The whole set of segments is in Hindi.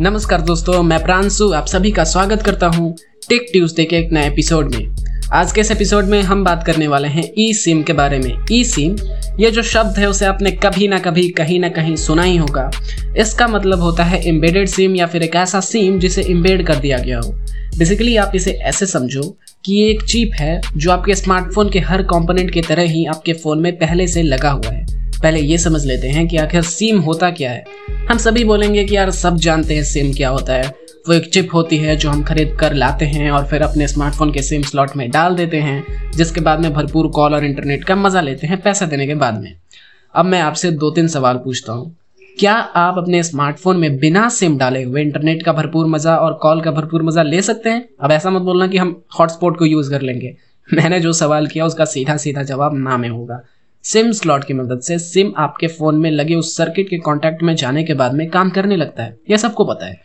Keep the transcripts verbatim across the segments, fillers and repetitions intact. नमस्कार दोस्तों, मैं प्रांशु आप सभी का स्वागत करता हूं टिक ट्यूजडे के एक नए एपिसोड में। आज के इस एपिसोड में हम बात करने वाले हैं ई सीम के बारे में। ई सीम ये जो शब्द है उसे आपने कभी ना कभी कहीं ना कहीं सुना ही होगा। इसका मतलब होता है एम्बेडेड सिम या फिर एक ऐसा सिम जिसे एम्बेड कर दिया गया हो। बेसिकली आप इसे ऐसे समझो कि ये एक चिप है जो आपके स्मार्टफोन के हर कॉम्पोनेंट की तरह ही आपके फ़ोन में पहले से लगा हुआ है। पहले ये समझ लेते हैं कि आखिर सिम होता क्या है। हम सभी बोलेंगे कि यार सब जानते हैं सिम क्या होता है। वो एक चिप होती है जो हम खरीद कर लाते हैं और फिर अपने स्मार्टफोन के सिम स्लॉट में डाल देते हैं, जिसके बाद में भरपूर कॉल और इंटरनेट का मज़ा लेते हैं पैसा देने के बाद में। अब मैं आपसे दो तीन सवाल पूछता हूँ, क्या आप अपने स्मार्टफोन में बिना सिम डाले हुए इंटरनेट का भरपूर मज़ा और कॉल का भरपूर मज़ा ले सकते हैं? अब ऐसा मत बोलना कि हम हॉटस्पॉट को यूज़ कर लेंगे। मैंने जो सवाल किया उसका सीधा सीधा जवाब ना में होगा। सिम स्लॉट की मदद से सिम आपके फ़ोन में लगे उस सर्किट के कॉन्टैक्ट में जाने के बाद में काम करने लगता है, यह सबको पता है।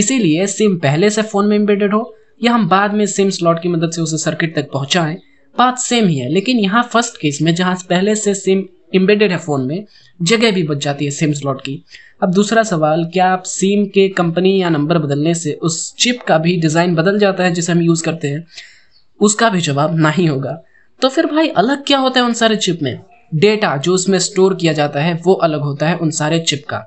इसीलिए सिम पहले से फ़ोन में एम्बेडेड हो या हम बाद में सिम स्लॉट की मदद से उसे सर्किट तक पहुंचाएं, बात सेम ही है। लेकिन यहाँ फर्स्ट केस में जहाँ पहले से सिम एम्बेडेड है फ़ोन में, जगह भी बच जाती है सिम स्लॉट की। अब दूसरा सवाल, क्या आप सिम के कंपनी या नंबर बदलने से उस चिप का भी डिज़ाइन बदल जाता है जिसे हम यूज़ करते हैं? उसका भी जवाब ना ही होगा। तो फिर भाई अलग क्या होता है उन सारे चिप में? डेटा जो उसमें स्टोर किया जाता है वो अलग होता है उन सारे चिप का।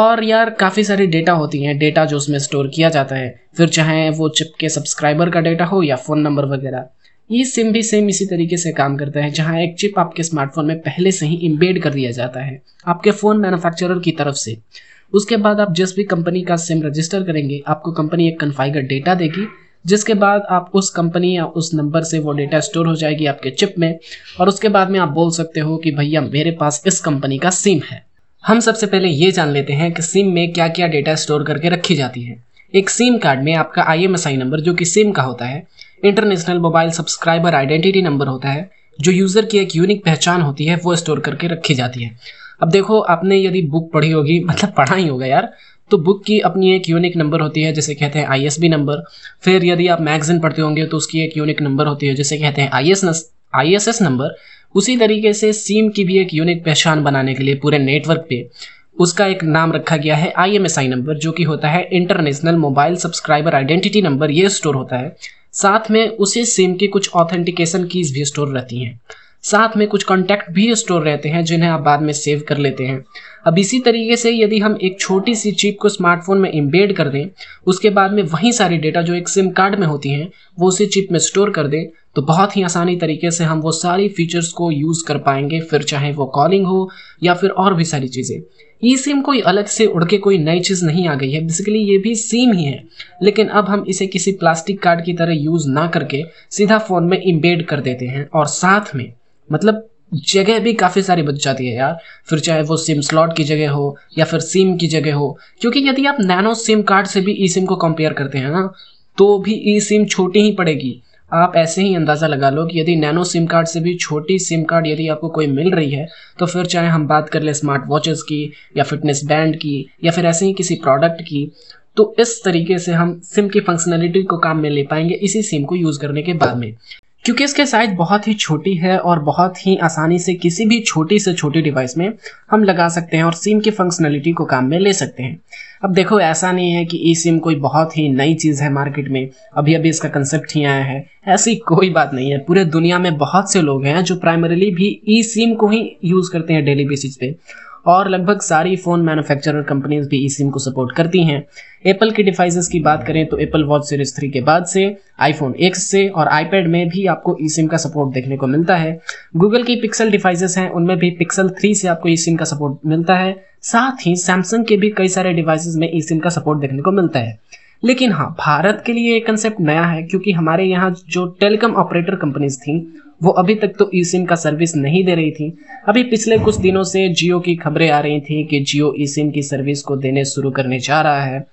और यार काफ़ी सारी डेटा होती हैं, डेटा जो उसमें स्टोर किया जाता है, फिर चाहे वो चिप के सब्सक्राइबर का डेटा हो या फ़ोन नंबर वगैरह। ये सिम भी सेम इसी तरीके से काम करता है, जहाँ एक चिप आपके स्मार्टफोन में पहले से ही एम्बेड कर दिया जाता है आपके फ़ोन मैन्युफैक्चरर की तरफ से। उसके बाद आप जिस भी कंपनी का सिम रजिस्टर करेंगे, आपको कंपनी एक कन्फाइगर डेटा देगी, जिसके बाद आप उस कंपनी या उस नंबर से वो डेटा स्टोर हो जाएगी आपके चिप में। और उसके बाद में आप बोल सकते हो कि भैया मेरे पास इस कंपनी का सिम है। हम सबसे पहले ये जान लेते हैं कि सिम में क्या क्या डेटा स्टोर करके रखी जाती है। एक सिम कार्ड में आपका I M S I number जो कि सिम का होता है, international mobile subscriber identity number होता है, जो यूज़र की एक यूनिक पहचान होती है, वो स्टोर करके रखी जाती है। अब देखो, आपने यदि बुक पढ़ी होगी, मतलब पढ़ा ही होगा यार, तो बुक की अपनी एक यूनिक नंबर होती है जिसे कहते हैं आई एस बी नंबर। फिर यदि आप मैगज़ीन पढ़ते होंगे तो उसकी एक यूनिक नंबर होती है जिसे कहते हैं आई एस एस नंबर। उसी तरीके से सिम की भी एक यूनिक पहचान बनाने के लिए पूरे नेटवर्क पे उसका एक नाम रखा गया है I M S I number, जो कि होता है international mobile subscriber identity number. ये स्टोर होता है। साथ में उसी सिम के कुछ ऑथेंटिकेशन कीज़ भी स्टोर रहती हैं, साथ में कुछ कॉन्टैक्ट भी स्टोर रहते हैं जिन्हें आप बाद में सेव कर लेते हैं। अब इसी तरीके से यदि हम एक छोटी सी चिप को स्मार्टफोन में एम्बेड कर दें, उसके बाद में वही सारी डेटा जो एक सिम कार्ड में होती हैं वो उसी चिप में स्टोर कर दें, तो बहुत ही आसानी तरीके से हम वो सारी फीचर्स को यूज़ कर पाएंगे, फिर चाहे वो कॉलिंग हो या फिर और भी सारी चीज़ें। ई सिम कोई अलग से उड़ के कोई नई चीज़ नहीं आ गई है, बेसिकली ये भी सिम ही है, लेकिन अब हम इसे किसी प्लास्टिक कार्ड की तरह यूज़ ना करके सीधा फ़ोन में एम्बेड कर देते हैं। और साथ में मतलब जगह भी काफ़ी सारी बच जाती है यार, फिर चाहे वो सिम स्लॉट की जगह हो या फिर सिम की जगह हो। क्योंकि यदि आप नैनो सिम कार्ड से भी ई सिम को कंपेयर करते हैं ना, तो भी ई सिम छोटी ही पड़ेगी। आप ऐसे ही अंदाज़ा लगा लो कि यदि नैनो सिम कार्ड से भी छोटी सिम कार्ड यदि आपको कोई मिल रही है, तो फिर चाहे हम बात कर ले स्मार्ट वॉचेस की या फिटनेस बैंड की या फिर ऐसे ही किसी प्रोडक्ट की। तो इस तरीके से हम सिम की फंक्शनैलिटी को काम में ले पाएंगे इसी सिम को यूज़ करने के बाद में, क्योंकि इसके साइज़ बहुत ही छोटी है और बहुत ही आसानी से किसी भी छोटी से छोटी डिवाइस में हम लगा सकते हैं और सिम की फंक्शनैलिटी को काम में ले सकते हैं। अब देखो, ऐसा नहीं है कि ई सिम कोई बहुत ही नई चीज़ है मार्केट में, अभी अभी इसका कंसेप्ट ही आया है, ऐसी कोई बात नहीं है। पूरे दुनिया में बहुत से लोग हैं जो प्राइमरीली भी ई सिम को ही यूज़ करते हैं डेली बेसिस पे, और लगभग सारी फ़ोन मैन्युफैक्चरर कंपनीज भी ई सिम को सपोर्ट करती हैं। एप्पल की डिवाइसेस की बात करें तो एप्पल वॉच सीरीज थ्री के बाद से, आईफोन एक्स से और आईपैड में भी आपको ई सिम का सपोर्ट देखने को मिलता है। गूगल की पिक्सल डिवाइसेस हैं, उनमें भी पिक्सल थ्री से आपको ई सिम का सपोर्ट मिलता है। साथ ही सैमसंग के भी कई सारे डिवाइसेस में ई सिम का सपोर्ट देखने को मिलता है। लेकिन हाँ, भारत के लिए ये कंसेप्ट नया है, क्योंकि हमारे यहाँ जो टेलीकॉम ऑपरेटर कंपनीज थी वो अभी तक तो ई सिम का सर्विस नहीं दे रही थी। अभी पिछले कुछ दिनों से जियो की खबरें आ रही थी कि जियो ई सिम की सर्विस को देने शुरू करने जा रहा है।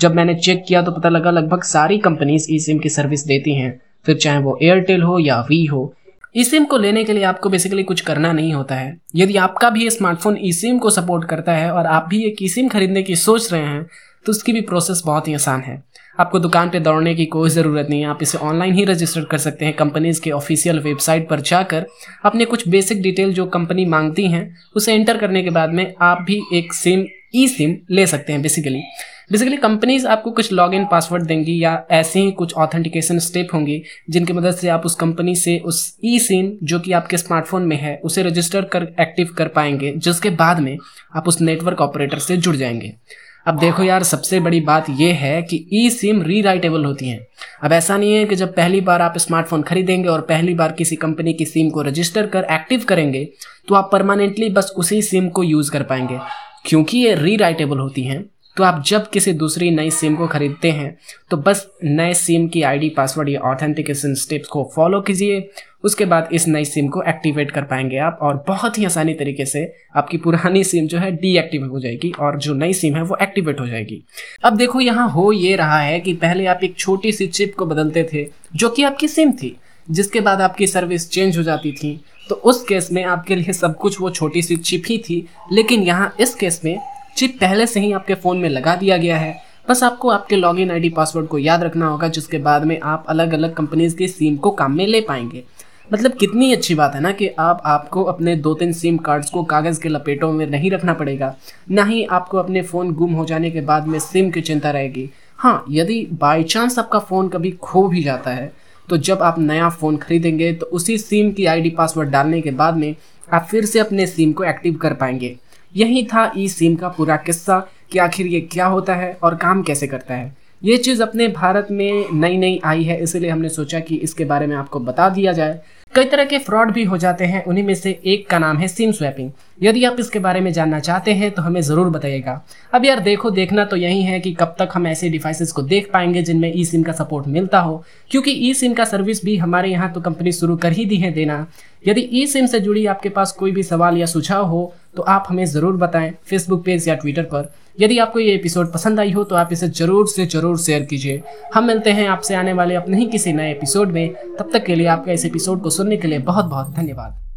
जब मैंने चेक किया तो पता लगा लगभग सारी कंपनीज ई सिम की सर्विस देती हैं, फिर चाहे वो एयरटेल हो या वी हो। ई सिम को लेने के लिए आपको बेसिकली कुछ करना नहीं होता है। यदि आपका भी ये स्मार्टफोन ई सिम को सपोर्ट करता है और आप भी एक ई सिम खरीदने की सोच रहे हैं, तो उसकी भी प्रोसेस बहुत ही आसान है। आपको दुकान पे दौड़ने की कोई ज़रूरत नहीं है, आप इसे ऑनलाइन ही रजिस्टर कर सकते हैं। कंपनीज़ के ऑफिशियल वेबसाइट पर जाकर अपने कुछ बेसिक डिटेल जो कंपनी मांगती हैं उसे एंटर करने के बाद में आप भी एक सिम ई सिम ले सकते हैं। बेसिकली बेसिकली कंपनीज आपको कुछ लॉगिन पासवर्ड देंगी या ऐसे ही कुछ ऑथेंटिकेशन स्टेप होंगी जिनकी मदद से आप उस कंपनी से उस ई सिम जो कि आपके स्मार्टफोन में है उसे रजिस्टर कर एक्टिव कर पाएंगे, जिसके बाद में आप उस नेटवर्क ऑपरेटर से जुड़ जाएंगे। अब देखो यार, सबसे बड़ी बात यह है कि ई सिम रीराइटेबल होती हैं। अब ऐसा नहीं है कि जब पहली बार आप स्मार्टफोन खरीदेंगे और पहली बार किसी कंपनी की सिम को रजिस्टर कर एक्टिव करेंगे तो आप परमानेंटली बस उसी सिम को यूज़ कर पाएंगे। क्योंकि ये रीराइटेबल होती हैं तो आप जब किसी दूसरी नई सिम को खरीदते हैं तो बस नए सिम की आईडी, पासवर्ड या ऑथेंटिकेशन स्टेप्स को फॉलो कीजिए, उसके बाद इस नई सिम को एक्टिवेट कर पाएंगे आप और बहुत ही आसानी तरीके से आपकी पुरानी सिम जो है डीएक्टिव हो जाएगी और जो नई सिम है वो एक्टिवेट हो जाएगी। अब देखो, यहाँ हो ये रहा है कि पहले आप एक छोटी सी चिप को बदलते थे जो कि आपकी सिम थी, जिसके बाद आपकी सर्विस चेंज हो जाती थी, तो उस केस में आपके लिए सब कुछ वो छोटी सी चिप ही थी। लेकिन यहाँ इस केस में चिप पहले से ही आपके फ़ोन में लगा दिया गया है, बस आपको आपके लॉगिन आईडी, पासवर्ड को याद रखना होगा, जिसके बाद में आप अलग अलग कंपनीज़ की सिम को काम में ले पाएंगे। मतलब कितनी अच्छी बात है ना कि आप आपको अपने दो तीन सिम कार्ड्स को कागज़ के लपेटों में नहीं रखना पड़ेगा, ना ही आपको अपने फ़ोन गुम हो जाने के बाद में सिम की चिंता रहेगी। हाँ, यदि बाई चांस आपका फ़ोन कभी खो भी जाता है तो जब आप नया फ़ोन खरीदेंगे तो उसी सिम की आईडी, पासवर्ड डालने के बाद में आप फिर से अपने सिम को एक्टिव कर पाएंगे। यही था ई सिम का पूरा किस्सा कि आखिर ये क्या होता है और काम कैसे करता है। ये चीज़ अपने भारत में नई नई आई है, इसलिए हमने सोचा कि इसके बारे में आपको बता दिया जाए। कई तरह के फ्रॉड भी हो जाते हैं, उन्हीं में से एक का नाम है सिम स्वैपिंग। यदि आप इसके बारे में जानना चाहते हैं तो हमें ज़रूर बताइएगा। अब यार देखो, देखना तो यही है कि कब तक हम ऐसे डिवाइसेस को देख पाएंगे जिनमें ई सिम का सपोर्ट मिलता हो, क्योंकि ई सिम का सर्विस भी हमारे यहाँ तो कंपनी शुरू कर ही दी है देना। यदि ई सिम से जुड़ी आपके पास कोई भी सवाल या सुझाव हो तो आप हमें ज़रूर बताएं फेसबुक पेज या ट्विटर पर। यदि आपको ये एपिसोड पसंद आई हो तो आप इसे ज़रूर से ज़रूर शेयर कीजिए। हम मिलते हैं आपसे आने वाले अपने ही किसी नए एपिसोड में, तब तक के लिए आपका इस एपिसोड को सुनने के लिए बहुत बहुत धन्यवाद।